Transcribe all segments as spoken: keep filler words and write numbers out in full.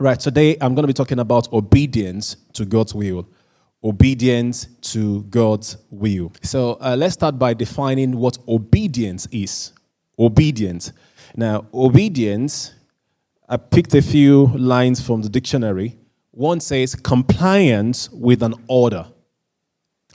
Right, today I'm going to be talking about obedience to God's will. Obedience to God's will. So uh, let's start by defining what obedience is. Obedience. Now, obedience, I picked a few lines from the dictionary. One says, compliance with an order.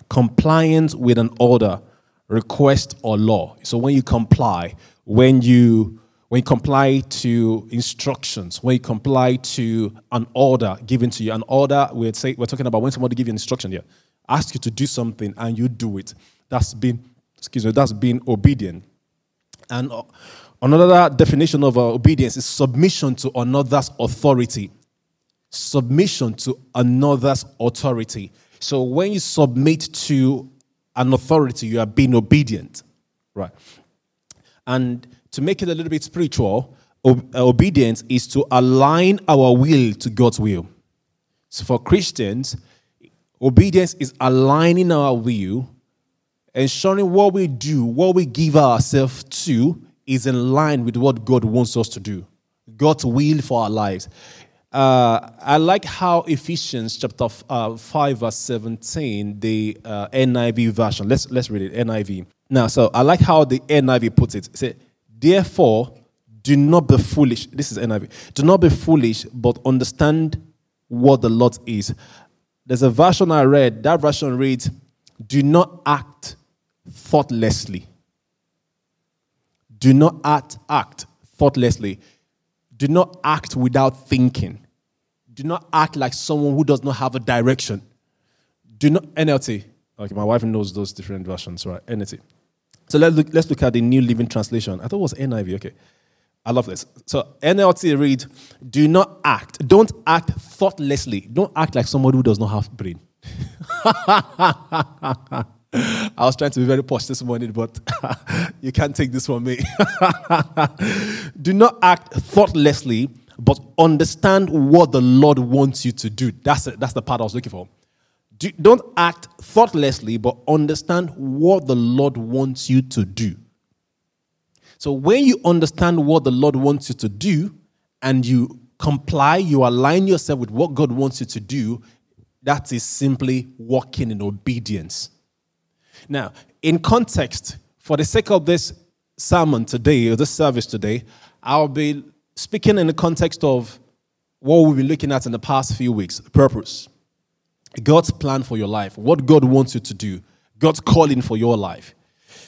Compliance with an order, request or law. So when you comply, when you... When you comply to instructions, when you comply to an order given to you, an order, we'd say, we're talking about when somebody gives you an instruction here, ask you to do something and you do it. That's being, excuse me, that's being obedient. And another definition of obedience is submission to another's authority. Submission to another's authority. So when you submit to an authority, you are being obedient, right? And to make it a little bit spiritual, ob- obedience is to align our will to God's will. So for Christians, obedience is aligning our will, ensuring what we do, what we give ourselves to, is in line with what God wants us to do. God's will for our lives. Uh, I like how Ephesians chapter f- uh, five, verse seventeen, the uh, N I V version. Let's let's read it, N I V. Now, so I like how the N I V puts it. It says, therefore, do not be foolish. This is N I V. Do not be foolish, but understand what the Lord is. There's a version I read. That version reads, do not act thoughtlessly. Do not act, act thoughtlessly. Do not act without thinking. Do not act like someone who does not have a direction. Do not, N L T. Okay, my wife knows those different versions, right? N L T. So let's look, let's look at the New Living Translation. I thought it was N I V, okay. I love this. So N L T reads, do not act, don't act thoughtlessly. Don't act like somebody who does not have brain. I was trying to be very posh this morning, but you can't take this from me. Do not act thoughtlessly, but understand what the Lord wants you to do. That's it. That's the part I was looking for. Do, don't act thoughtlessly, but understand what the Lord wants you to do. So when you understand what the Lord wants you to do and you comply, you align yourself with what God wants you to do, that is simply walking in obedience. Now, in context, for the sake of this sermon today, or this service today, I'll be speaking in the context of what we've been looking at in the past few weeks, purpose. God's plan for your life, what God wants you to do, God's calling for your life.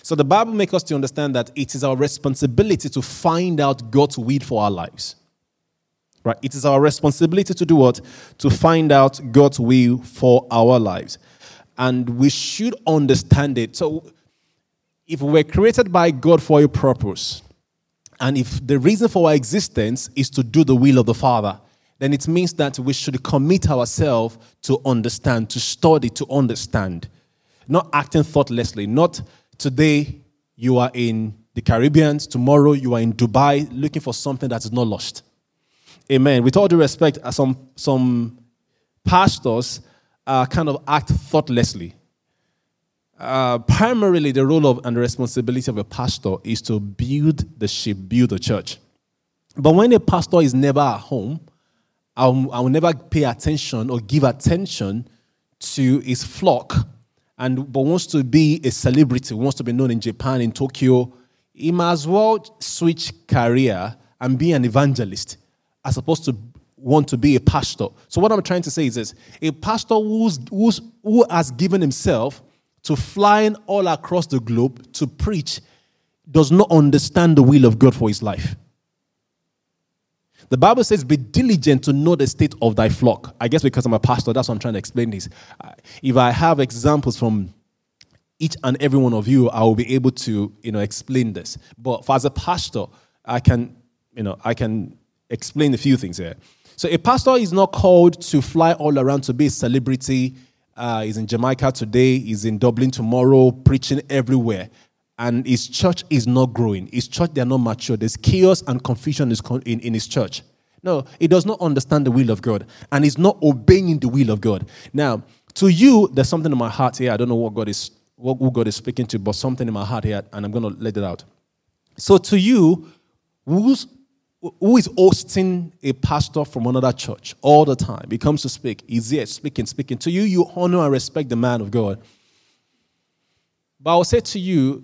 So the Bible makes us to understand that it is our responsibility to find out God's will for our lives. Right? It is our responsibility to do what? To find out God's will for our lives. And we should understand it. So if we were created by God for a purpose, and if the reason for our existence is to do the will of the Father, then it means that we should commit ourselves to understand, to study, to understand. Not acting thoughtlessly. Not today you are in the Caribbean, tomorrow you are in Dubai looking for something that is not lost. Amen. With all due respect, some, some pastors uh, kind of act thoughtlessly. Uh, primarily, the role of and the responsibility of a pastor is to build the sheep, build the church. But when a pastor is never at home, I will never pay attention or give attention to his flock, and but wants to be a celebrity, wants to be known in Japan, in Tokyo. He might as well switch career and be an evangelist as opposed to want to be a pastor. So what I'm trying to say is this. A pastor who's, who's, who has given himself to flying all across the globe to preach does not understand the will of God for his life. The Bible says, be diligent to know the state of thy flock. I guess because I'm a pastor, that's what I'm trying to explain this. If I have examples from each and every one of you, I will be able to, you know, explain this. But for as a pastor, I can, you know, I can explain a few things here. So a pastor is not called to fly all around to be a celebrity. Uh, he's in Jamaica today, he's in Dublin tomorrow, preaching everywhere. And his church is not growing. His church, they are not mature. There's chaos and confusion in, in his church. No, he does not understand the will of God. And he's not obeying the will of God. Now, to you, there's something in my heart here. I don't know what God is, what who God is speaking to, but something in my heart here, and I'm going to let it out. So to you, whose who is hosting a pastor from another church all the time? He comes to speak. He's here speaking, speaking. To you, you honor and respect the man of God. But I'll say to you,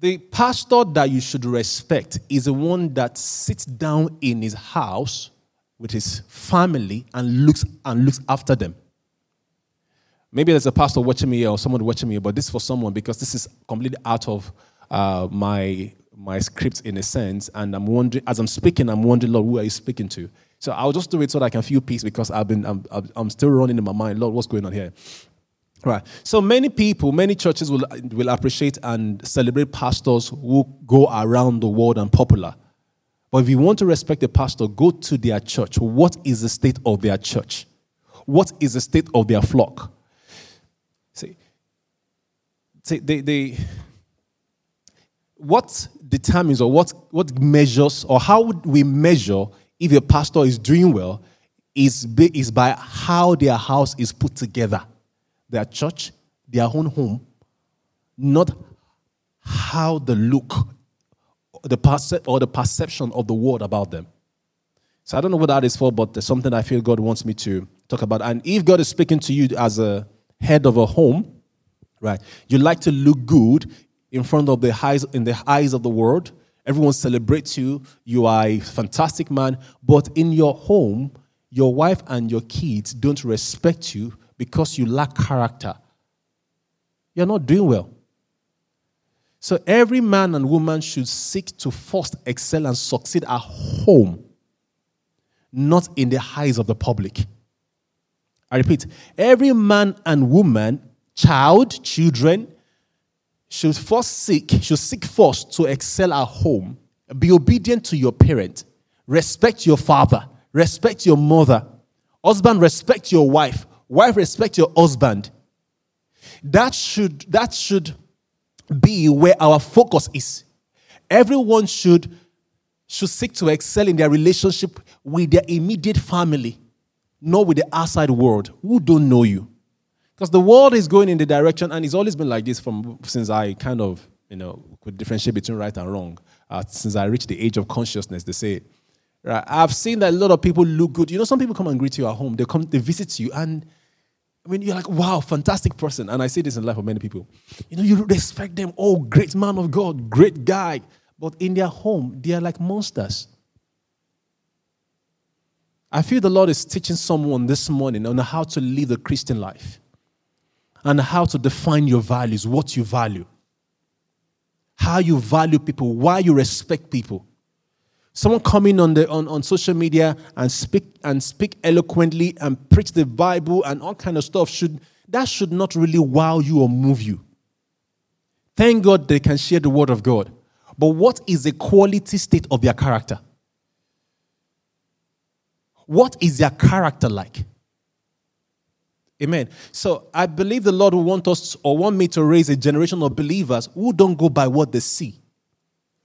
the pastor that you should respect is the one that sits down in his house with his family and looks and looks after them. Maybe there's a pastor watching me here or someone watching me, but this is for someone because this is completely out of uh, my my script in a sense. And I'm wondering, as I'm speaking, I'm wondering, Lord, who are you speaking to? So I'll just do it so that I can feel peace because I've been I'm I'm still running in my mind, Lord, what's going on here? Right. So many people, many churches will will appreciate and celebrate pastors who go around the world and popular. But if you want to respect the pastor, go to their church. What is the state of their church? What is the state of their flock? See, see they, they, what determines or what, what measures or how would we measure if a pastor is doing well is, is by how their house is put together. Their church, their own home, not how the look, the perce- or the perception of the world about them. So I don't know what that is for, but there's something I feel God wants me to talk about. And if God is speaking to you as a head of a home, right? You like to look good in front of the eyes in the eyes of the world. Everyone celebrates you. You are a fantastic man, but in your home, your wife and your kids don't respect you. Because you lack character, you're not doing well. So every man and woman should seek to first excel and succeed at home, not in the eyes of the public. I repeat, every man and woman, child, children, should first seek, should seek first to excel at home. Be obedient to your parent. Respect your father. Respect your mother. Husband, respect your wife. Wife, respect your husband. That should that should be where our focus is. Everyone should, should seek to excel in their relationship with their immediate family, not with the outside world who don't know you. Because the world is going in the direction, and it's always been like this from since I kind of, you know, could differentiate between right and wrong. Uh, since I reached the age of consciousness, they say. Right? I've seen that a lot of people look good. You know, some people come and greet you at home. They come, they visit you, and I mean, you're like, wow, fantastic person. And I see this in the life of many people. You know, you respect them. Oh, great man of God, great guy. But in their home, they are like monsters. I feel the Lord is teaching someone this morning on how to live the Christian life and how to define your values, what you value, how you value people, why you respect people. Someone coming on the on, on social media and speak and speak eloquently and preach the Bible and all kind of stuff should that should not really wow you or move you. Thank God they can share the word of God. But what is the quality state of their character? What is their character like? Amen. So I believe the Lord will want us or want me to raise a generation of believers who don't go by what they see,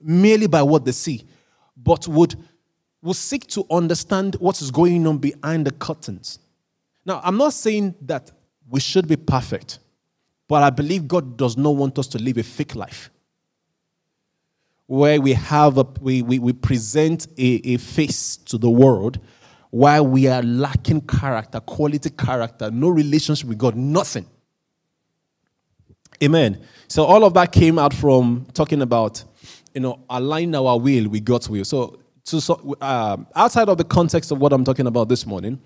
merely by what they see. But would will seek to understand what is going on behind the curtains. Now, I'm not saying that we should be perfect, but I believe God does not want us to live a fake life where we have a, we, we, we present a, a face to the world while we are lacking character, quality character, no relationship with God, nothing. Amen. So all of that came out from talking about you know, align our will with God's will. So, to, so uh, outside of the context of what I'm talking about this morning,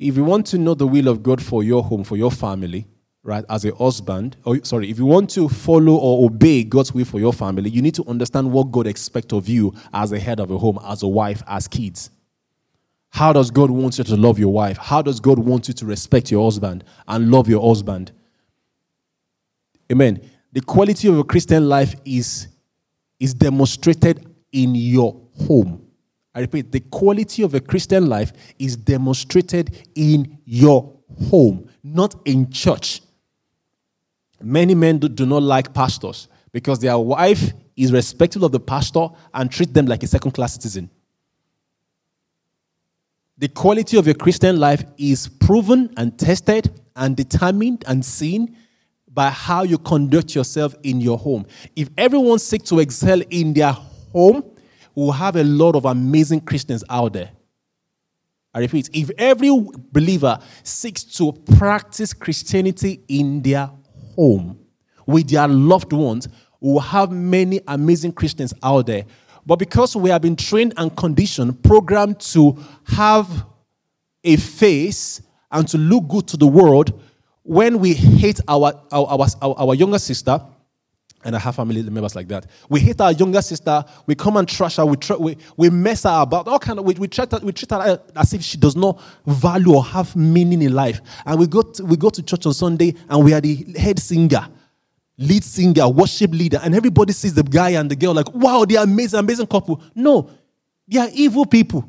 if you want to know the will of God for your home, for your family, right, as a husband, or sorry, if you want to follow or obey God's will for your family, you need to understand what God expects of you as a head of a home, as a wife, as kids. How does God want you to love your wife? How does God want you to respect your husband and love your husband? Amen. The quality of a Christian life is is demonstrated in your home. I repeat, the quality of a Christian life is demonstrated in your home, not in church. Many men do, do not like pastors because their wife is respectful of the pastor and treats them like a second-class citizen. The quality of your Christian life is proven and tested and determined and seen by how you conduct yourself in your home. If everyone seeks to excel in their home, we will have a lot of amazing Christians out there. I repeat, if every believer seeks to practice Christianity in their home, with their loved ones, we will have many amazing Christians out there. But because we have been trained and conditioned, programmed to have a face and to look good to the world, when we hate our our, our, our, our younger sister, and I have family members like that, we hate our younger sister, we come and trash her, we tra- we, we mess her about, all kind of, we, we, treat her, we treat her as if she does not value or have meaning in life. And we go to, we go to church on Sunday, and we are the head singer, lead singer, worship leader, and everybody sees the guy and the girl like, wow, they're amazing, amazing couple. No, they are evil people.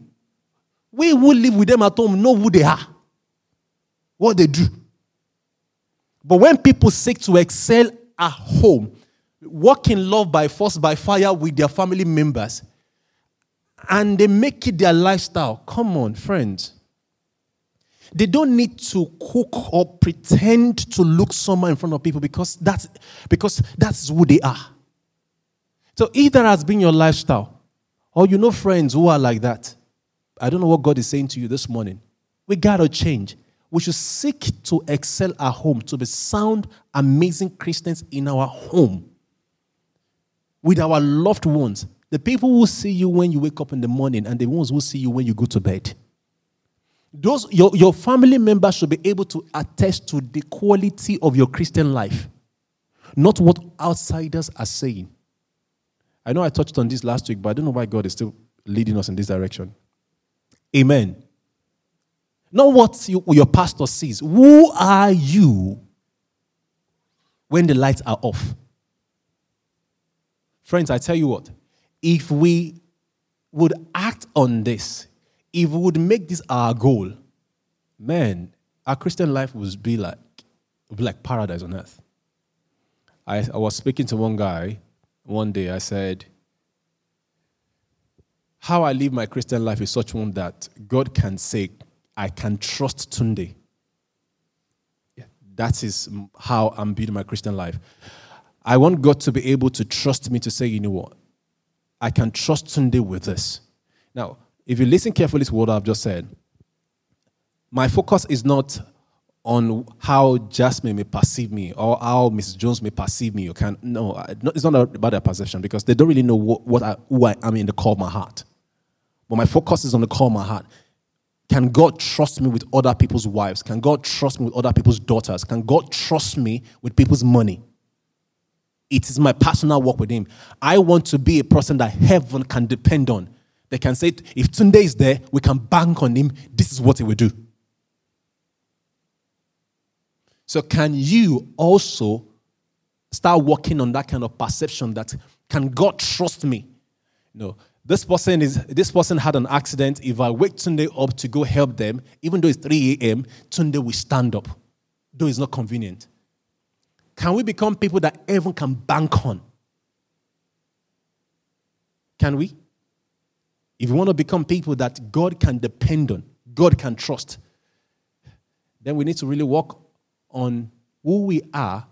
We who live with them at home know who they are, what they do. But when people seek to excel at home, walk in love by force, by fire with their family members, and they make it their lifestyle, come on, friends. They don't need to cook or pretend to look somewhere in front of people because that's, because that's who they are. So either has been your lifestyle, or you know friends who are like that. I don't know what God is saying to you this morning. We got to change. We should seek to excel at home, to be sound, amazing Christians in our home, with our loved ones. The people who see you when you wake up in the morning and the ones who see you when you go to bed. Those your, your family members should be able to attest to the quality of your Christian life, not what outsiders are saying. I know I touched on this last week, but I don't know why God is still leading us in this direction. Amen. Not what you, your pastor sees. Who are you when the lights are off? Friends, I tell you what, if we would act on this, if we would make this our goal, man, our Christian life would be like, would be like paradise on earth. I, I was speaking to one guy one day. I said, how I live my Christian life is such one that God can say, I can trust Tunde. Yeah, that is how I'm building my Christian life. I want God to be able to trust me to say, you know what, I can trust Tunde with this. Now, if you listen carefully to what I've just said, my focus is not on how Jasmine may perceive me or how Miss Jones may perceive me. You can, no, it's not about their perception because they don't really know what, what I, who I am in the core of my heart. But my focus is on the core of my heart. Can God trust me with other people's wives? Can God trust me with other people's daughters? Can God trust me with people's money? It is my personal work with him. I want to be a person that heaven can depend on. They can say, if Tunde is there, we can bank on him. This is what he will do. So can you also start working on that kind of perception that, can God trust me? No. This person is. This person had an accident. If I wake Tunde up to go help them, even though it's three a.m., Tunde will stand up, though it's not convenient. Can we become people that everyone can bank on? Can we? If you want to become people that God can depend on, God can trust, then we need to really work on who we are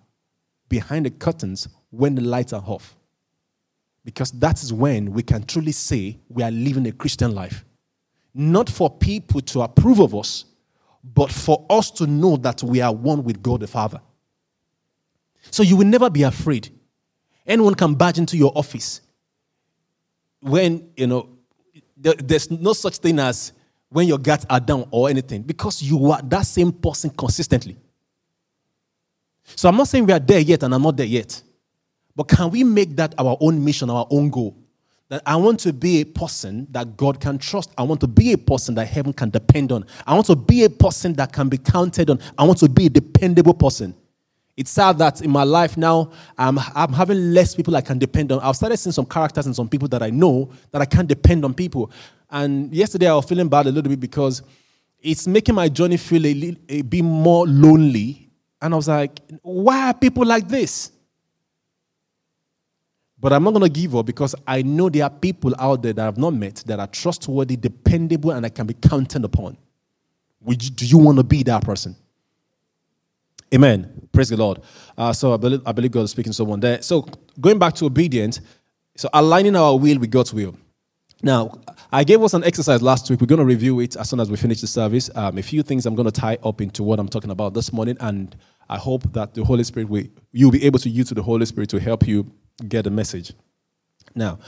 behind the curtains when the lights are off. Because that is when we can truly say we are living a Christian life. Not for people to approve of us, but for us to know that we are one with God the Father. So you will never be afraid. Anyone can barge into your office. When, you know, there, there's no such thing as when your guards are down or anything. Because you are that same person consistently. So I'm not saying we are there yet and I'm not there yet. But can we make that our own mission, our own goal? That I want to be a person that God can trust. I want to be a person that heaven can depend on. I want to be a person that can be counted on. I want to be a dependable person. It's sad that in my life now, I'm, I'm having less people I can depend on. I've started seeing some characters and some people that I know that I can't depend on people. And yesterday I was feeling bad a little bit because it's making my journey feel a, a bit more lonely. And I was like, why are people like this? But I'm not going to give up because I know there are people out there that I've not met that are trustworthy, dependable, and I can be counted upon. Would you, do you want to be that person? Amen. Praise the Lord. Uh, so I believe, I believe God is speaking to someone there. So going back to obedience, so aligning our will with God's will. Now, I gave us an exercise last week. We're going to review it as soon as we finish the service. Um, a few things I'm going to tie up into what I'm talking about this morning, and I hope that the Holy Spirit, will, you'll be able to use the Holy Spirit to help you get the message. Now,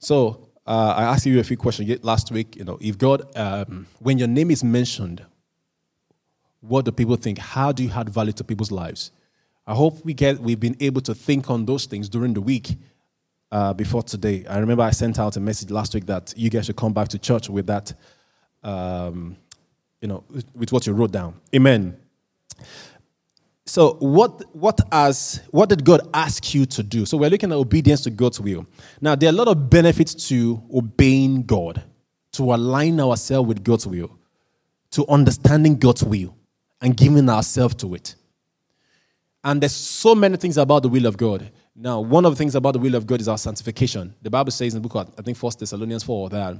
so uh, I asked you a few questions last week. You know, if God, um, when your name is mentioned, what do people think? How do you add value to people's lives? I hope we get, we've been able to think on those things during the week. Uh, before today, I remember I sent out a message last week that you guys should come back to church with that, um, you know, with what you wrote down. Amen. So, what what as what did God ask you to do? So, we're looking at obedience to God's will. Now, there are a lot of benefits to obeying God, to align ourselves with God's will, to understanding God's will, and giving ourselves to it. And there's so many things about the will of God. Now, one of the things about the will of God is our sanctification. The Bible says in the book of, I think, First Thessalonians four, that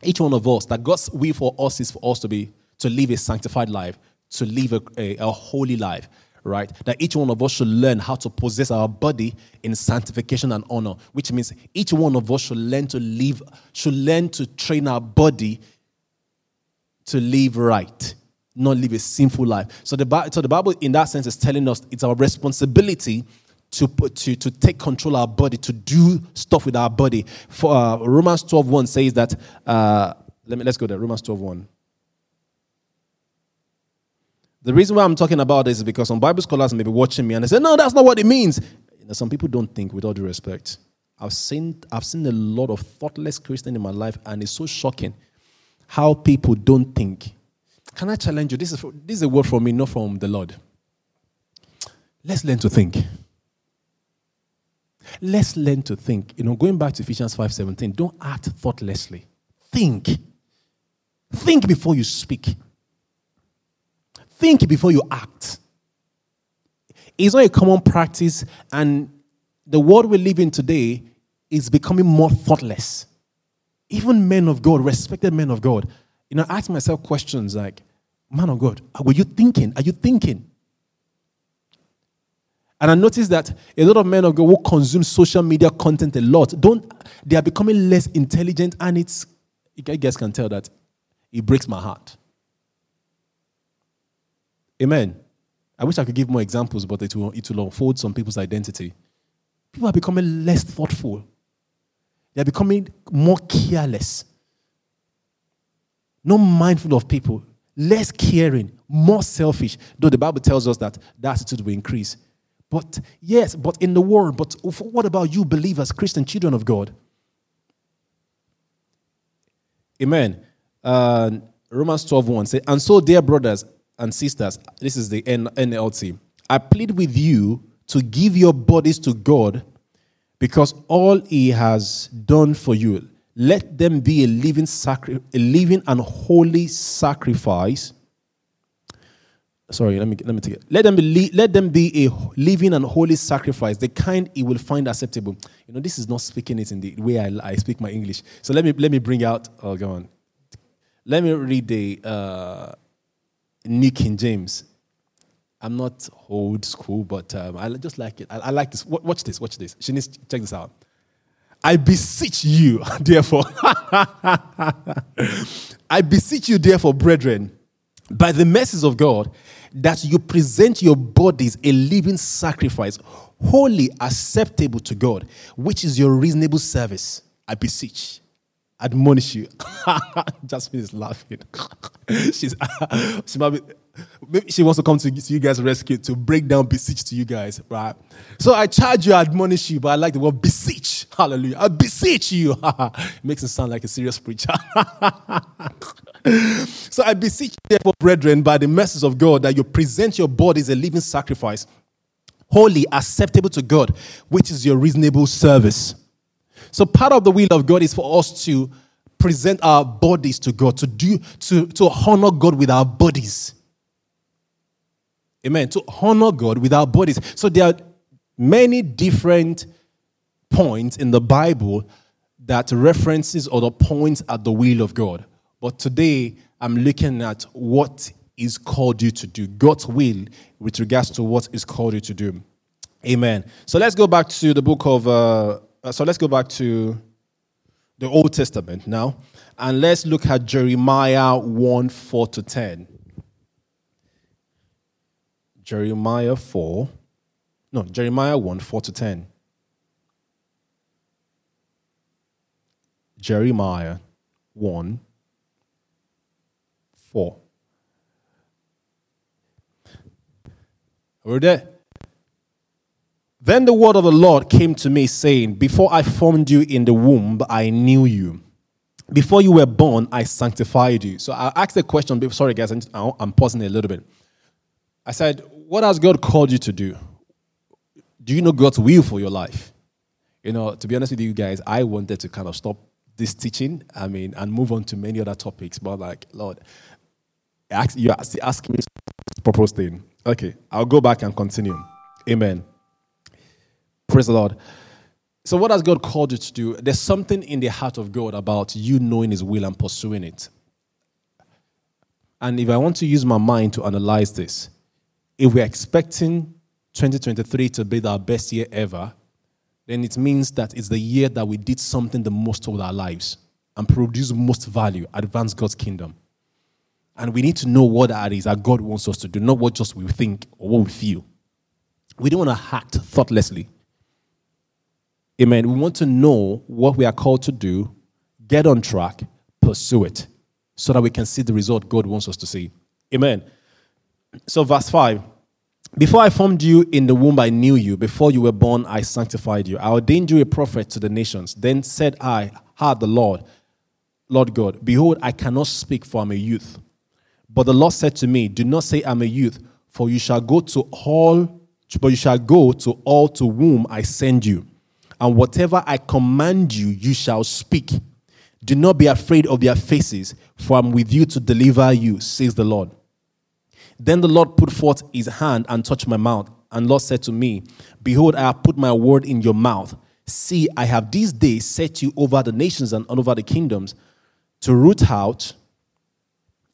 each one of us, that God's will for us is for us to be, to live a sanctified life, to live a, a, a holy life, right? That each one of us should learn how to possess our body in sanctification and honor, which means each one of us should learn to live, should learn to train our body to live right, not live a sinful life. So the, so the Bible, in that sense, is telling us it's our responsibility To, to to take control of our body, to do stuff with our body. For uh, Romans twelve one says that, uh, let me, let's go there, Romans twelve one. The reason why I'm talking about this is because some Bible scholars may be watching me and they say, no, that's not what it means. You know, some people don't think, with all due respect. I've seen, I've seen a lot of thoughtless Christians in my life, and it's so shocking how people don't think. Can I challenge you? This is, this is a word from me, not from the Lord. Let's learn to think. Let's learn to think. You know, going back to Ephesians five seventeen, don't act thoughtlessly. Think. Think before you speak. Think before you act. It's not a common practice, and the world we live in today is becoming more thoughtless. Even men of God, respected men of God, you know, I ask myself questions like, man of God, were you thinking? Are you thinking? And I noticed that a lot of men of God who consume social media content a lot, don't they are becoming less intelligent, and it's, I guess can tell that it breaks my heart. Amen. I wish I could give more examples, but it will, it will unfold some people's identity. People are becoming less thoughtful. They are becoming more careless. Not mindful of people. Less caring. More selfish. Though the Bible tells us that that attitude will increase. But yes, but in the world, but what about you believers, Christian children of God? Amen. Uh, Romans twelve one says, and so dear brothers and sisters, this is the N L T, I plead with you to give your bodies to God because all he has done for you. Let them be a living, sacri- a living and holy sacrifice. Sorry, let me let me take it. Let them be let them be a living and holy sacrifice, the kind he will find acceptable. You know, this is not speaking it in the way I, I speak my English. So let me let me bring out. Oh, go on. Let me read the uh, New King James. I'm not old school, but um, I just like it. I, I like this. Watch this. Watch this. She needs to check this out. I beseech you, therefore. I beseech you, therefore, brethren, by the mercies of God, that you present your bodies a living sacrifice, wholly acceptable to God, which is your reasonable service. I beseech, admonish you. Jasmine is laughing. She's she might be, maybe she wants to come to, to you guys' rescue to break down beseech to you guys, right? So I charge you, I admonish you, but I like the word beseech. Hallelujah! I beseech you. It makes it sound like a serious preacher. So I beseech you, therefore, brethren, by the mercies of God, that you present your bodies a living sacrifice, holy, acceptable to God, which is your reasonable service. So part of the will of God is for us to present our bodies to God, to do, to, to honor God with our bodies. Amen. To honor God with our bodies. So there are many different points in the Bible that references or the points at the will of God. But today, I'm looking at what is called you to do. God's will with regards to what is called you to do. Amen. So let's go back to the book of, uh, so let's go back to the Old Testament now, and let's look at Jeremiah one, four to ten. Jeremiah four, no, Jeremiah one, four to ten. Jeremiah one, four. We're there. Then the word of the Lord came to me, saying, before I formed you in the womb, I knew you. Before you were born, I sanctified you. So I asked the question, sorry guys, I'm, just, I'm pausing a little bit. I said, what has God called you to do? Do you know God's will for your life? You know, to be honest with you guys, I wanted to kind of stop this teaching, I mean, and move on to many other topics. But like, Lord, you're asking me this purpose thing. Okay, I'll go back and continue. Amen. Praise the Lord. So what has God called you to do? There's something in the heart of God about you knowing His will and pursuing it. And if I want to use my mind to analyze this, if we're expecting twenty twenty-three to be our best year ever, then it means that it's the year that we did something the most with our lives and produce most value, advance God's kingdom. And we need to know what that is that God wants us to do, not what just we think or what we feel. We don't want to act thoughtlessly. Amen. We want to know what we are called to do, get on track, pursue it, so that we can see the result God wants us to see. Amen. So verse five. Before I formed you in the womb, I knew you. Before you were born, I sanctified you. I ordained you a prophet to the nations. Then said I, ha, the Lord, Lord God, behold, I cannot speak, for I am a youth. But the Lord said to me, do not say I am a youth, for you shall go to all, but you shall go to all to whom I send you. And whatever I command you, you shall speak. Do not be afraid of their faces, for I am with you to deliver you, says the Lord. Then the Lord put forth his hand and touched my mouth. And the Lord said to me, behold, I have put my word in your mouth. See, I have this day set you over the nations and over the kingdoms, to root out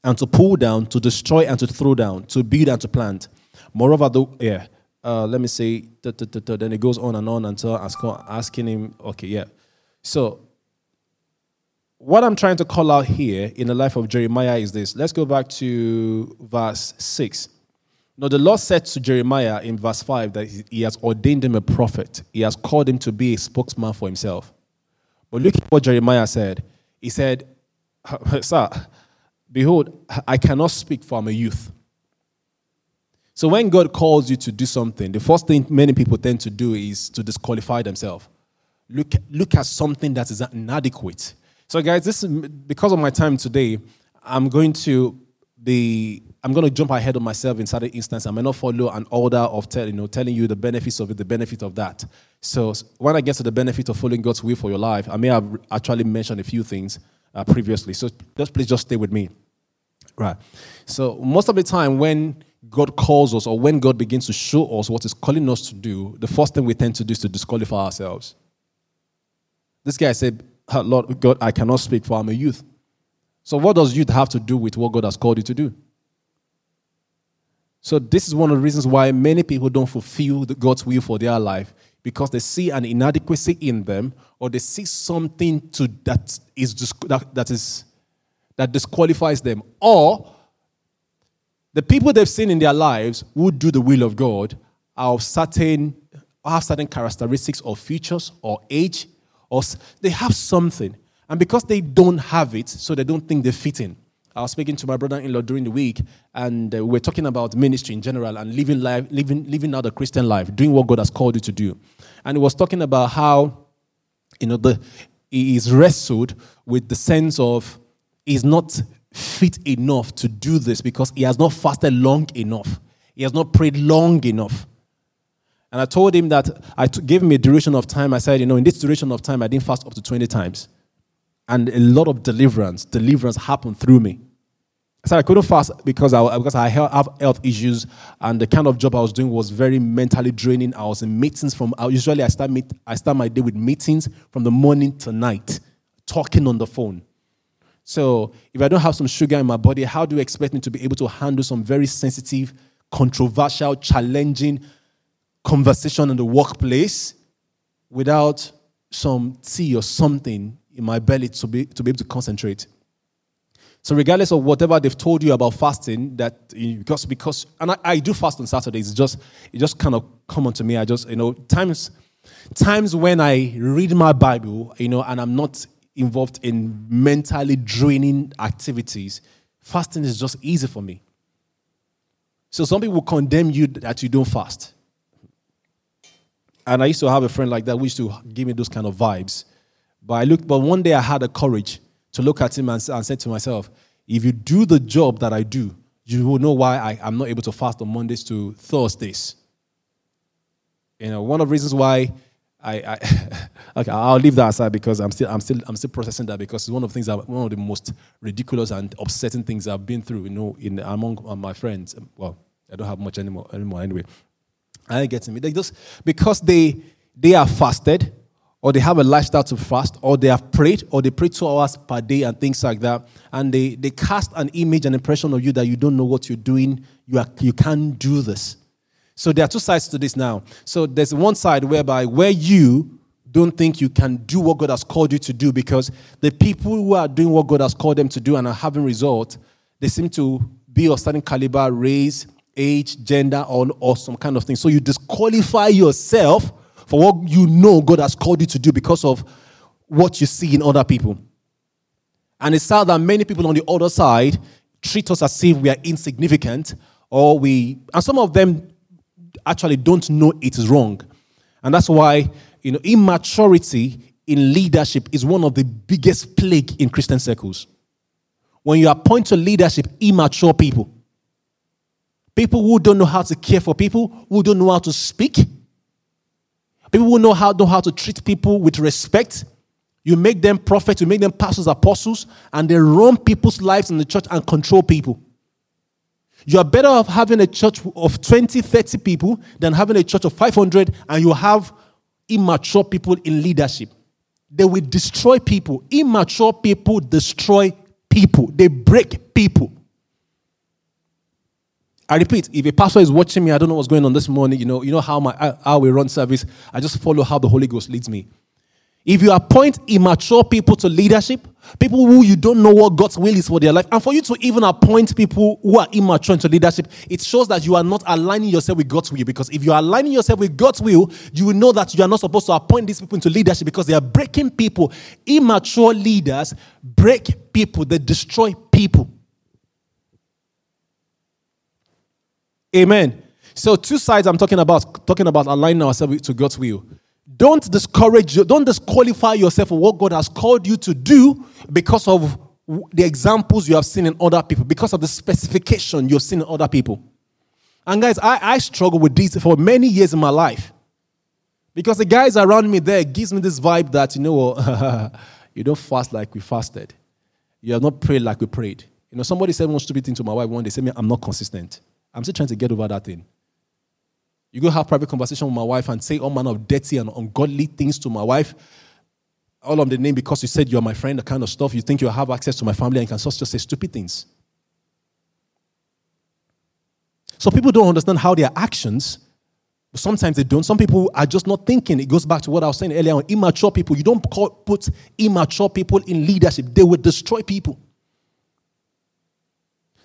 and to pull down, to destroy and to throw down, to build and to plant. Moreover, though, yeah, uh, let me say, duh, duh, duh, duh, then it goes on and on until asking him, okay, yeah. So what I'm trying to call out here in the life of Jeremiah is this. Let's go back to verse six. Now, the Lord said to Jeremiah in verse five that he has ordained him a prophet. He has called him to be a spokesman for himself. But look at what Jeremiah said. He said, sir, behold, I cannot speak, for I'm a youth. So when God calls you to do something, the first thing many people tend to do is to disqualify themselves. Look, look at something that is inadequate. So guys, this is because of my time today, I'm going to be I'm going to jump ahead of myself in certain instance. I may not follow an order of tell, you know, telling you the benefits of it, the benefit of that. So when I get to the benefit of following God's will for your life, I may have actually mentioned a few things uh, previously. So just please just stay with me. Right. So most of the time when God calls us or when God begins to show us what is calling us to do, the first thing we tend to do is to disqualify ourselves. This guy said, Lord God, I cannot speak, for I'm a youth. So what does youth have to do with what God has called you to do? So this is one of the reasons why many people don't fulfill God's will for their life, because they see an inadequacy in them, or they see something to that is that, that is that disqualifies them, or the people they've seen in their lives who do the will of God are of certain have certain characteristics or features or age. Or they have something, and because they don't have it, so they don't think they fit in. I was speaking to my brother-in-law during the week, and we were talking about ministry in general and living life, living living out a Christian life, doing what God has called you to do. And he was talking about how, you know, the he is wrestled with the sense of he's not fit enough to do this because he has not fasted long enough, he has not prayed long enough. And I told him that I t- gave him a duration of time. I said, you know, in this duration of time, I didn't fast up to twenty times. And a lot of deliverance, deliverance happened through me. I said I couldn't fast because I, because I have health issues, and the kind of job I was doing was very mentally draining. I was in meetings from, I, usually I start meet, I start my day with meetings from the morning to night, talking on the phone. So if I don't have some sugar in my body, how do you expect me to be able to handle some very sensitive, controversial, challenging conversation in the workplace without some tea or something in my belly to be to be able to concentrate. So regardless of whatever they've told you about fasting, that because because and I, I do fast on Saturdays, it's just it just kind of come on to me. I just you know times times when I read my Bible, you know, and I'm not involved in mentally draining activities, fasting is just easy for me. So some people condemn you that you don't fast. And I used to have a friend like that who used to give me those kind of vibes. But I looked, but one day I had the courage to look at him and, and said to myself, if you do the job that I do, you will know why I, I'm not able to fast on Mondays to Thursdays. You know, one of the reasons why I, I okay, I'll leave that aside because I'm still I'm still I'm still processing that because it's one of the things that one of the most ridiculous and upsetting things I've been through, you know, in among my friends. Well, I don't have much anymore anymore anyway. I get to me. They just because they they are fasted or they have a lifestyle to fast or they have prayed or they pray two hours per day and things like that, and they, they cast an image and impression of you that you don't know what you're doing, you are you can't do this. So there are two sides to this now. So there's one side whereby where you don't think you can do what God has called you to do because the people who are doing what God has called them to do and are having result, they seem to be of certain caliber, race, age, gender, or, or some kind of thing. So you disqualify yourself for what you know God has called you to do because of what you see in other people. And it's sad that many people on the other side treat us as if we are insignificant or we... And some of them... actually don't know it is wrong. And that's why, you know, immaturity in leadership is one of the biggest plague in Christian circles. When you appoint to leadership, immature people. People who don't know how to care for people, who don't know how to speak. People who know how, know how to treat people with respect. You make them prophets, you make them pastors, apostles, and they run people's lives in the church and control people. You are better off having a church of twenty, thirty people than having a church of five hundred and you have immature people in leadership. They will destroy people. Immature people destroy people. They break people. I repeat, if a pastor is watching me, I don't know what's going on this morning. You know, you know how my how we run service. I just follow how the Holy Ghost leads me. If you appoint immature people to leadership, people who you don't know what God's will is for their life, and for you to even appoint people who are immature into leadership, it shows that you are not aligning yourself with God's will. Because if you are aligning yourself with God's will, you will know that you are not supposed to appoint these people into leadership because they are breaking people. Immature leaders break people. They destroy people. Amen. So two sides I'm talking about, talking about aligning ourselves to God's will. Don't discourage, don't disqualify yourself for what God has called you to do because of the examples you have seen in other people, because of the specification you've seen in other people. And guys, I, I struggle with this for many years in my life because the guys around me there gives me this vibe that, you know, you don't fast like we fasted. You have not prayed like we prayed. You know, somebody said one stupid thing to my wife one day. Said, I'm not consistent. I'm still trying to get over that thing. You go have private conversation with my wife and say all manner of dirty and ungodly things to my wife. All of the name because you said you're my friend, the kind of stuff. You think you have access to my family and you can just say stupid things. So people don't understand how their actions, but sometimes they don't. Some people are just not thinking. It goes back to what I was saying earlier on. Immature people, you don't put immature people in leadership. They will destroy people.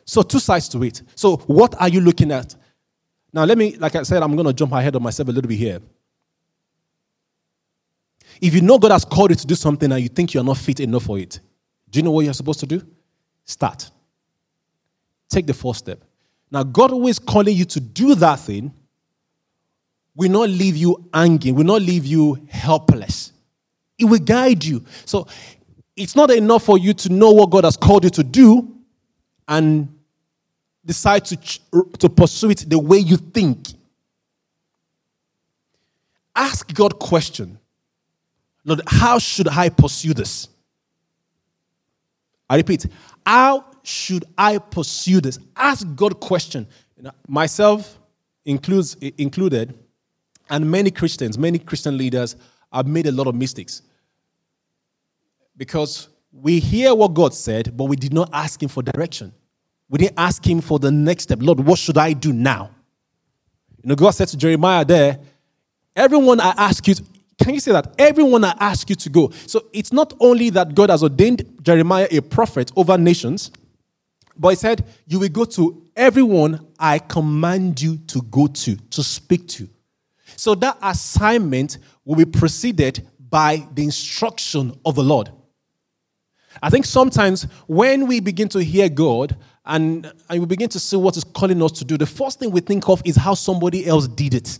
So two sides to it. So what are you looking at? Now, let me, like I said, I'm going to jump ahead of myself a little bit here. If you know God has called you to do something and you think you're not fit enough for it, do you know what you're supposed to do? Start. Take the first step. Now, God always calling you to do that thing will not leave you hanging, will not leave you helpless. It will guide you. So, it's not enough for you to know what God has called you to do and decide to to pursue it the way you think. Ask God question. Lord, how should I pursue this? I repeat, how should I pursue this? Ask God question. You know, myself includes included, and many Christians, many Christian leaders have made a lot of mistakes because we hear what God said, but we did not ask Him for direction. We didn't ask Him for the next step. Lord, what should I do now? You know, God said to Jeremiah there, everyone I ask you, Can you say that? Everyone I ask you to go. So it's not only that God has ordained Jeremiah a prophet over nations, but he said, you will go to everyone I command you to go to, to speak to. So that assignment will be preceded by the instruction of the Lord. I think sometimes when we begin to hear God and, and we begin to see what is calling us to do, the first thing we think of is how somebody else did it.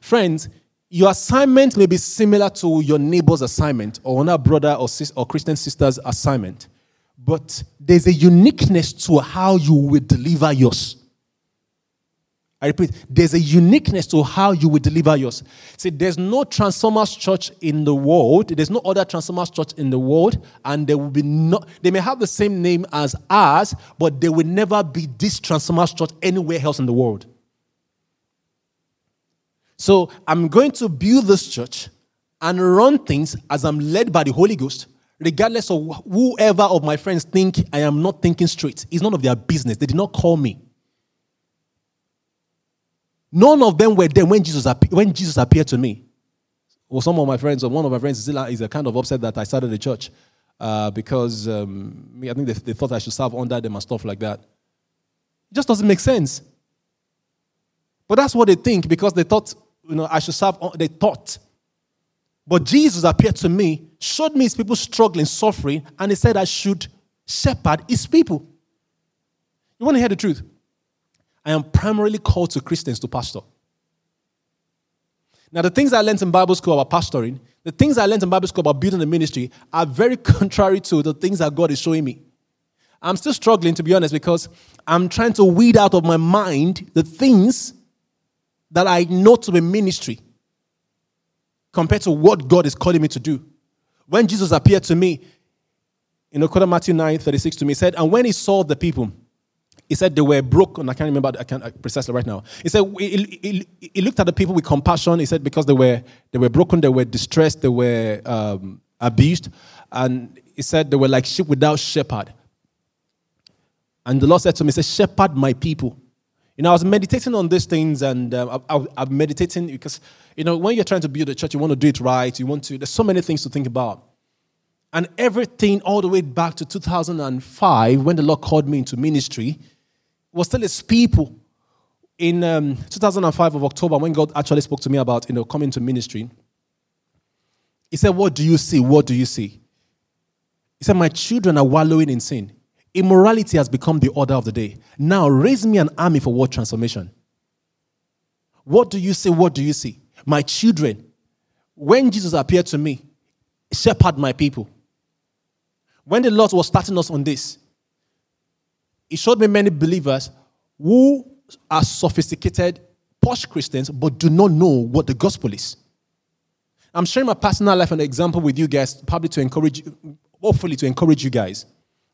Friends, your assignment may be similar to your neighbor's assignment or another brother or, sis, or Christian sister's assignment, but there's a uniqueness to how you will deliver yours. I repeat, there's a uniqueness to how you will deliver yours. See, there's no Transformers church in the world. There's no other Transformers church in the world. And there will be no, they may have the same name as ours, but there will never be this Transformers church anywhere else in the world. So I'm going to build this church and run things as I'm led by the Holy Ghost, regardless of whoever of my friends think I am not thinking straight. It's none of their business. They did not call me. None of them were there when Jesus when Jesus appeared to me. Well, some of my friends, or one of my friends, is a kind of upset that I started a church uh, because um, I think they, they thought I should serve under them and stuff like that. It just doesn't make sense. But that's what they think because they thought, you know, I should serve. They thought, but Jesus appeared to me, showed me his people struggling, suffering, and he said I should shepherd his people. You want to hear the truth? I am primarily called to Christians to pastor. Now, the things I learned in Bible school about pastoring, the things I learned in Bible school about building a ministry are very contrary to the things that God is showing me. I'm still struggling, to be honest, because I'm trying to weed out of my mind the things that I know to be ministry compared to what God is calling me to do. When Jesus appeared to me, you know, quote Matthew nine thirty-six to me, he said, and when he saw the people, he said they were broke, and I can't remember I can't, precisely right now. He said he, he, he looked at the people with compassion. He said because they were they were broken, they were distressed, they were um, abused, and he said they were like sheep without shepherd. And the Lord said to me, he said, shepherd my people. You know, I was meditating on these things, and um, I, I, I'm meditating because, you know, when you're trying to build a church, you want to do it right. You want to, there's so many things to think about. And everything all the way back to two thousand five, when the Lord called me into ministry, was still his people. In um, two thousand five of October, when God actually spoke to me about, you know, coming to ministry, he said, what do you see? What do you see? He said, my children are wallowing in sin. Immorality has become the order of the day. Now raise me an army for world transformation. What do you see? What do you see? My children, when Jesus appeared to me, shepherd my people. When the Lord was starting us on this, he showed me many believers who are sophisticated, posh Christians, but do not know what the gospel is. I'm sharing my personal life and example with you guys, probably to encourage, hopefully to encourage you guys,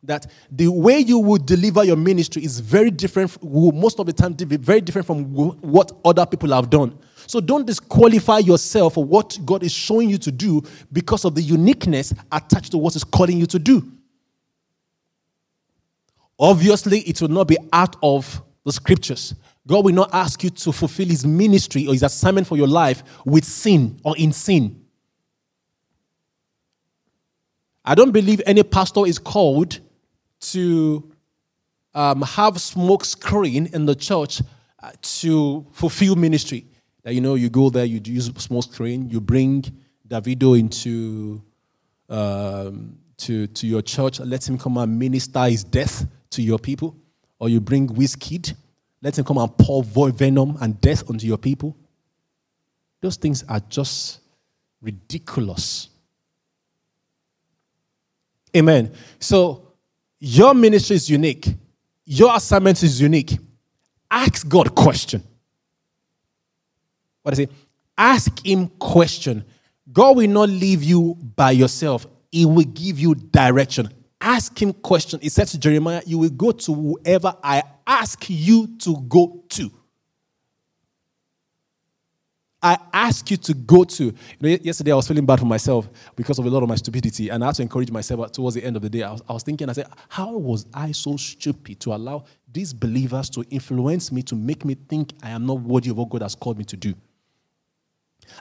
that the way you would deliver your ministry is very different, will most of the time be very different from what other people have done. So don't disqualify yourself for what God is showing you to do because of the uniqueness attached to what is calling you to do. Obviously, it will not be out of the scriptures. God will not ask you to fulfill his ministry or his assignment for your life with sin or in sin. I don't believe any pastor is called to um, have smoke screen in the church uh, to fulfill ministry. That, you know, you go there, you use smoke screen, you bring Davido into um, to to your church, let him come and minister his death to your people, or you bring Wizkid, let him come and pour venom and death onto your people. Those things are just ridiculous. Amen. So your ministry is unique. Your assignment is unique. Ask God a question. What I say? Ask him question. God will not leave you by yourself. He will give you direction. Ask him question. He said to Jeremiah, you will go to whoever I ask you to go to. I ask you to go to. You know, yesterday, I was feeling bad for myself because of a lot of my stupidity, and I had to encourage myself towards the end of the day. I was, I was thinking, I said, how was I so stupid to allow these believers to influence me, to make me think I am not worthy of what God has called me to do?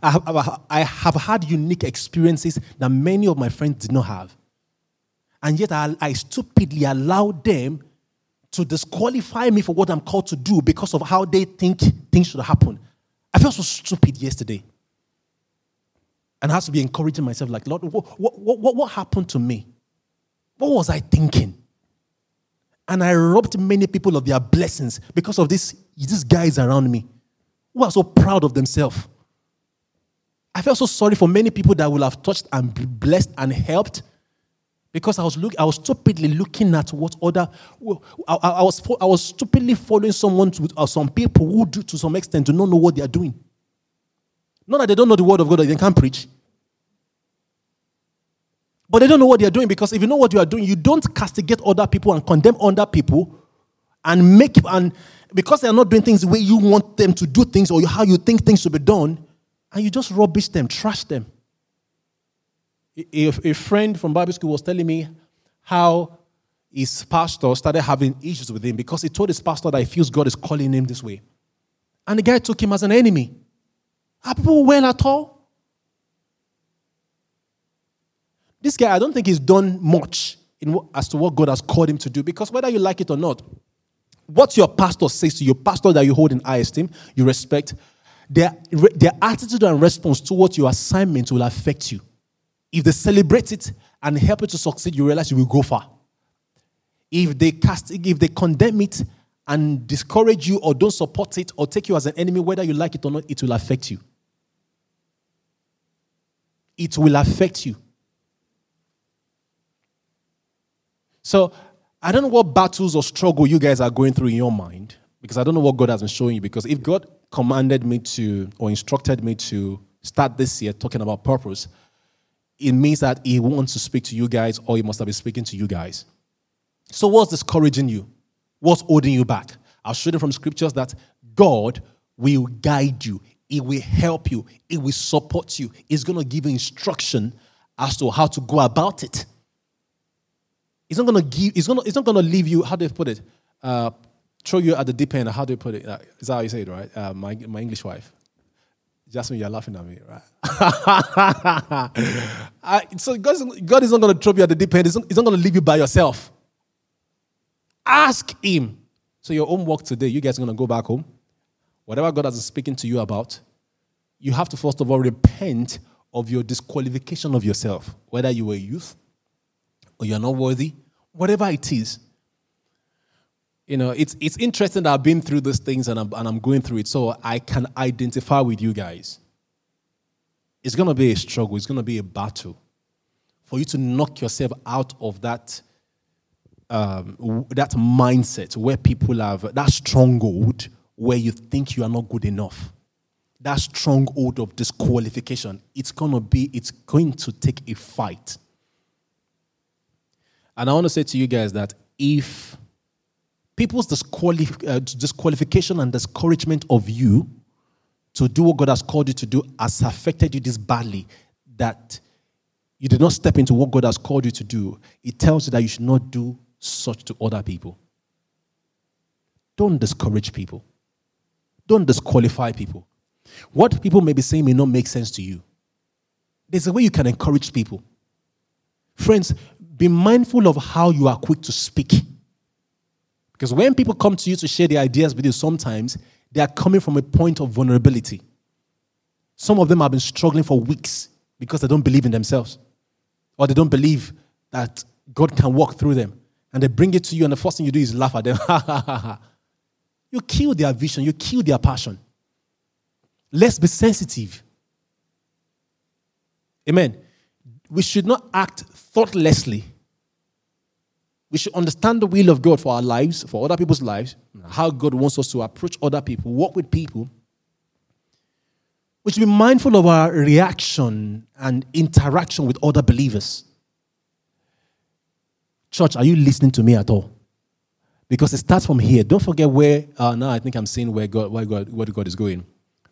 I have, I have had unique experiences that many of my friends did not have. And yet I, I stupidly allowed them to disqualify me for what I'm called to do because of how they think things should happen. I felt so stupid yesterday. And I had to be encouraging myself, like, Lord, what, what, what, what happened to me? What was I thinking? And I robbed many people of their blessings because of this, these guys around me who are so proud of themselves. I felt so sorry for many people that will have touched and blessed and helped because I was look, I was stupidly looking at what other, I, I, was, I was stupidly following someone to, or some people who do, to some extent do not know what they are doing. Not that they don't know the word of God, that they can't preach. But they don't know what they are doing, because if you know what you are doing, you don't castigate other people and condemn other people and make, and because they are not doing things the way you want them to do things or how you think things should be done, and you just rubbish them, trash them. A, a friend from Bible school was telling me how his pastor started having issues with him because he told his pastor that he feels God is calling him this way. And the guy took him as an enemy. Are people well at all? This guy, I don't think he's done much in what, as to what God has called him to do, because whether you like it or not, what your pastor says to you, pastor that you hold in high esteem, you respect, their, their attitude and response towards your assignment will affect you. If they celebrate it and help you to succeed, you realize you will go far. If they cast, if they condemn it and discourage you or don't support it or take you as an enemy, whether you like it or not, it will affect you. It will affect you. So, I don't know what battles or struggle you guys are going through in your mind, because I don't know what God has been showing you. Because if God commanded me to, or instructed me to start this year talking about purpose, it means that He wants to speak to you guys, or He must have been speaking to you guys. So what's discouraging you? What's holding you back? I'll show you from scriptures that God will guide you. He will help you. He will support you. He's going to give you instruction as to how to go about it. It's not gonna give. It's gonna. It's not gonna leave you. How do you put it? Uh, throw you at the deep end. How do you put it? Uh, is that how you say it, right? Uh, my my English wife, Jasmine, you're laughing at me, right? I, so God is, God is not gonna throw you at the deep end. It's not, it's not gonna leave you by yourself. Ask Him. So your homework today, you guys are gonna go back home. Whatever God has been speaking to you about, you have to first of all repent of your disqualification of yourself, whether you were a youth, or you're not worthy, whatever it is. You know, it's it's interesting that I've been through these things and I'm, and I'm going through it, so I can identify with you guys. It's going to be a struggle. It's going to be a battle for you to knock yourself out of that, um, that mindset where people have, that stronghold where you think you are not good enough. That stronghold of disqualification. It's going to be, it's going to take a fight. And I want to say to you guys that if people's disqualif- uh, disqualification and discouragement of you to do what God has called you to do has affected you this badly, that you did not step into what God has called you to do, it tells you that you should not do such to other people. Don't discourage people. Don't disqualify people. What people may be saying may not make sense to you. There's a way you can encourage people. Friends, be mindful of how you are quick to speak. Because when people come to you to share their ideas with you, sometimes they are coming from a point of vulnerability. Some of them have been struggling for weeks because they don't believe in themselves, or they don't believe that God can walk through them. And they bring it to you, and the first thing you do is laugh at them. You kill their vision. You kill their passion. Let's be sensitive. Amen. We should not act thoughtlessly. We should understand the will of God for our lives, for other people's lives, how God wants us to approach other people, work with people. We should be mindful of our reaction and interaction with other believers. Church, are you listening to me at all? Because it starts from here. Don't forget where, uh, now I think I'm seeing where God, where God, where God is going.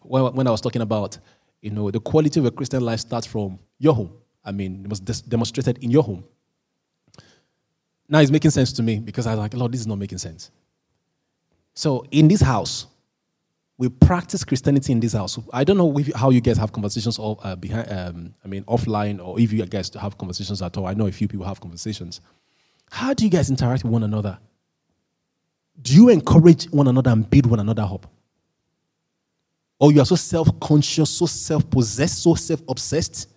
When I was talking about, you know, the quality of a Christian life starts from your home. I mean, it was demonstrated in your home. Now it's making sense to me because I was like, Lord, this is not making sense. So in this house, We practice Christianity in this house. I don't know if, how you guys have conversations all, uh, behind. Um, I mean, offline, or if you guys have conversations at all. I know a few people have conversations. How do you guys interact with one another? Do you encourage one another and build one another up? Or you are so self-conscious, so self-possessed, so self-obsessed?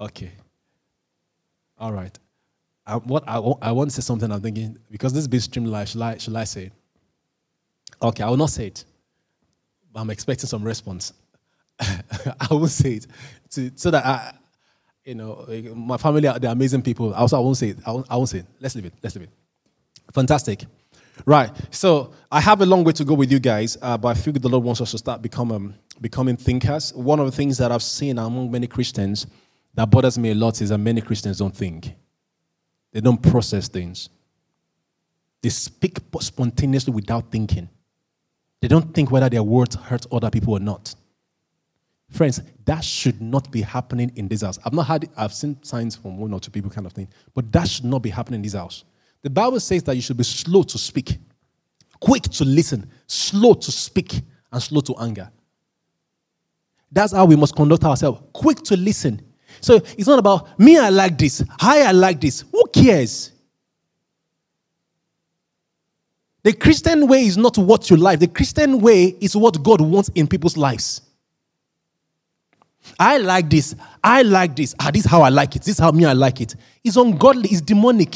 Okay. All right. I, what I, I want to say something I'm thinking, because this is being streamed live, shall I, shall I say it? Okay, I will not say it. But I'm expecting some response. I will say it to, so that I, you know, my family are the amazing people. Also, I won't say it. I won't, I won't say it. Let's leave it. Let's leave it. Fantastic. Right. So I have a long way to go with you guys, uh, but I feel the Lord wants us to start become, um, becoming thinkers. One of the things that I've seen among many Christians that bothers me a lot is that many Christians don't think. They don't process things. They speak spontaneously without thinking. They don't think whether their words hurt other people or not. Friends, that should not be happening in this house. I've not had, I've seen signs from one or two people kind of thing, but that should not be happening in this house. The Bible says that you should be slow to speak, quick to listen, slow to speak, and slow to anger. That's how we must conduct ourselves, quick to listen. So it's not about, me, I like this, I, I like this. Who cares? The Christian way is not what you like. The Christian way is what God wants in people's lives. I like this, I like this. Ah, this is how I like it. This is how me, I like it. It's ungodly, it's demonic.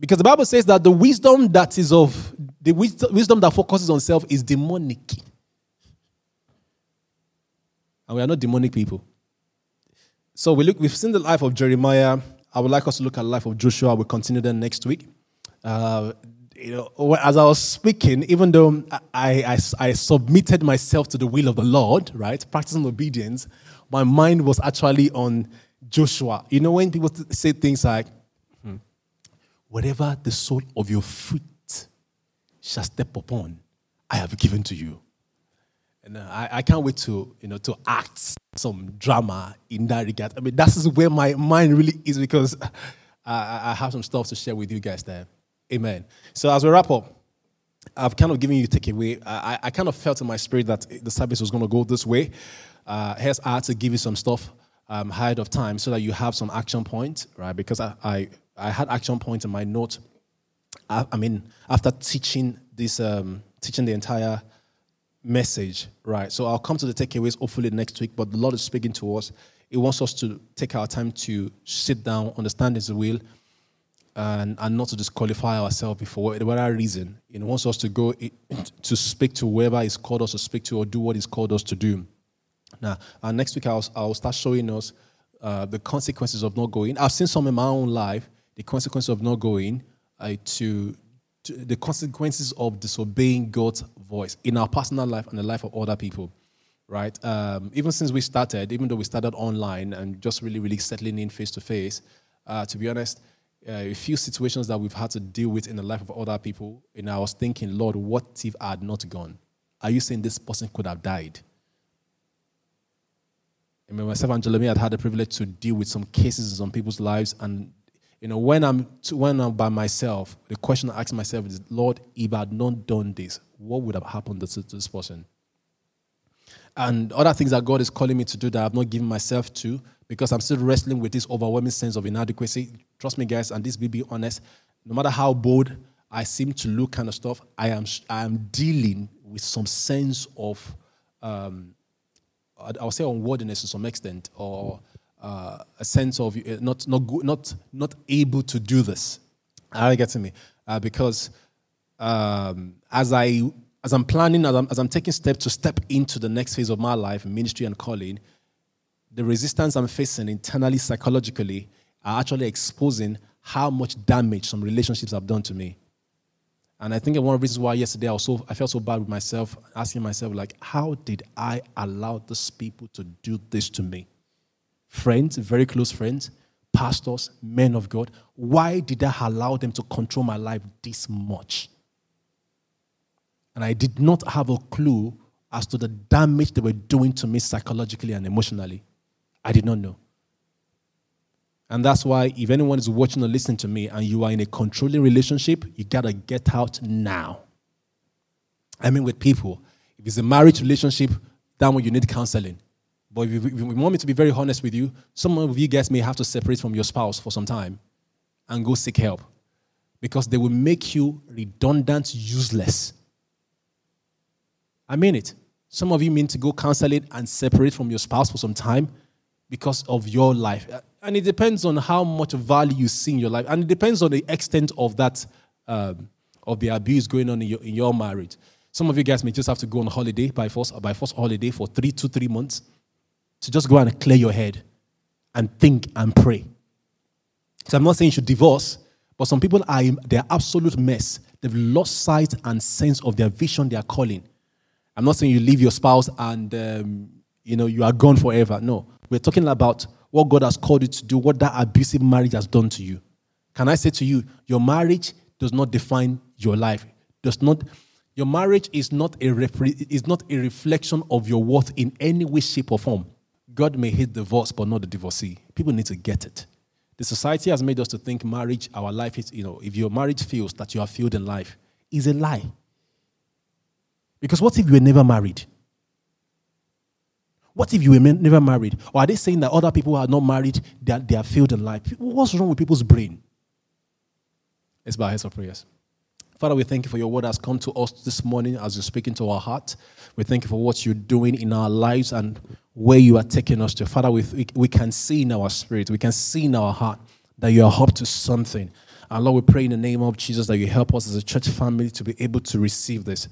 Because the Bible says that the wisdom that is of, the wisdom that focuses on self is demonic. And we are not demonic people. So we look, we've seen the life of Jeremiah. I would like us to look at the life of Joshua. We'll continue then next week. Uh, you know, as I was speaking, even though I, I, I submitted myself to the will of the Lord, right, practicing obedience, my mind was actually on Joshua. You know, when people say things like, hmm, whatever the sole of your foot shall step upon, I have given to you. No, I, I can't wait to, you know, to act some drama in that regard. I mean, that's where my mind really is, because I, I have some stuff to share with you guys there. Amen. So as we wrap up, I've kind of given you takeaway. I, I kind of felt in my spirit that the service was going to go this way. Uh, hence, I had to give you some stuff um, ahead of time so that you have some action points, right? Because I, I, I had action points in my note. I, I mean, after teaching this, um, teaching the entire message, right? So I'll come to the takeaways hopefully next week, but the Lord is speaking to us. He wants us to take our time to sit down, understand His will, and, and not to disqualify ourselves before whatever reason. He wants us to go to speak to whoever He's called us to speak to or do what He's called us to do. Now, and next week I'll, I'll start showing us uh, the consequences of not going. I've seen some in my own life, the consequences of not going uh, to the consequences of disobeying God's voice in our personal life and the life of other people, right? Um, even since we started, even though we started online and just really, really settling in face-to-face, uh, to be honest, uh, a few situations that we've had to deal with in the life of other people, and I was thinking, Lord, what if I had not gone? Are you saying this person could have died? I mean, myself and Jeremiah had had the privilege to deal with some cases on people's lives, and you know, when I'm when I'm by myself, the question I ask myself is, Lord, if I had not done this, what would have happened to this person? And other things that God is calling me to do that I've not given myself to, because I'm still wrestling with this overwhelming sense of inadequacy. Trust me, guys, and this be be honest, no matter how bold I seem to look kind of stuff, I am I am dealing with some sense of, um, I'll say unworthiness to some extent, or Uh, a sense of uh, not not go, not not able to do this. Are you getting me? Uh, because um, as I as I'm planning, as I'm as I'm taking steps to step into the next phase of my life, ministry and calling, the resistance I'm facing internally, psychologically, are actually exposing how much damage some relationships have done to me. And I think one of the reasons why yesterday I was so I felt so bad with myself, asking myself like, how did I allow these people to do this to me? Friends, very close friends, pastors, men of God, why did I allow them to control my life this much? And I did not have a clue as to the damage they were doing to me psychologically and emotionally. I did not know. And that's why if anyone is watching or listening to me and you are in a controlling relationship, you got to get out now. I mean with people. If it's a marriage relationship, that one you need counseling. But if you, if you want me to be very honest with you, some of you guys may have to separate from your spouse for some time and go seek help, because they will make you redundant, useless. I mean it. Some of you mean to go counseling and separate from your spouse for some time because of your life. And it depends on how much value you see in your life. And it depends on the extent of that, um, of the abuse going on in your, in your marriage. Some of you guys may just have to go on holiday by force, by force holiday for three, two, three months to just go and clear your head and think and pray. So I'm not saying you should divorce, but some people are in their absolute mess. They've lost sight and sense of their vision, their calling. I'm not saying you leave your spouse and um, you know you are gone forever. No, we're talking about what God has called you to do, what that abusive marriage has done to you. Can I say to you, your marriage does not define your life. Does not. Your marriage is not a repre- is not a reflection of your worth in any way, shape, or form. God may hate divorce, but not the divorcee. People need to get it. The society has made us to think marriage, our life is, you know, if your marriage fails, that you are failed in life, is a lie. Because what if you were never married? What if you were never married? Or are they saying that other people who are not married, they are, they are failed in life? What's wrong with people's brain? Let's bow our heads for prayers. Father, we thank you for your word that has come to us this morning as you're speaking to our heart. We thank you for what you're doing in our lives and where you are taking us to. Father, we, we can see in our spirit, we can see in our heart that you are up to something. And Lord, we pray in the name of Jesus that you help us as a church family to be able to receive this,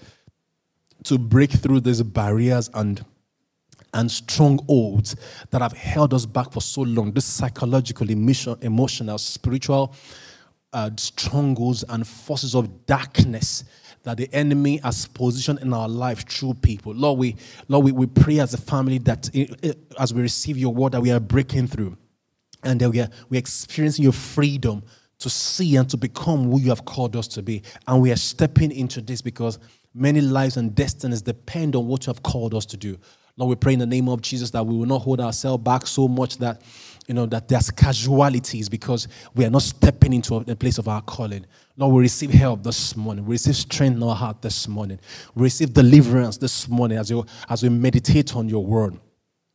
to break through these barriers and and strongholds that have held us back for so long, this psychological, emotion, emotional, spiritual uh, strongholds and forces of darkness that the enemy has positioned in our life through people. Lord, we, Lord, we, we pray as a family that it, it, as we receive your word, that we are breaking through and that we are we experiencing your freedom to see and to become who you have called us to be. And we are stepping into this because many lives and destinies depend on what you have called us to do. Lord, we pray in the name of Jesus that we will not hold ourselves back so much that, you know, that there's casualties because we are not stepping into the place of our calling. Lord, we receive help this morning. We receive strength in our heart this morning. We receive deliverance this morning as, you, as we meditate on your word.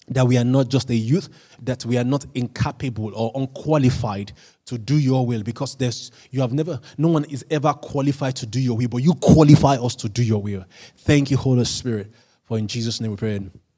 That we are not just a youth, that we are not incapable or unqualified to do your will, because there's you have never, no one is ever qualified to do your will, but you qualify us to do your will. Thank you, Holy Spirit, for in Jesus' name we pray.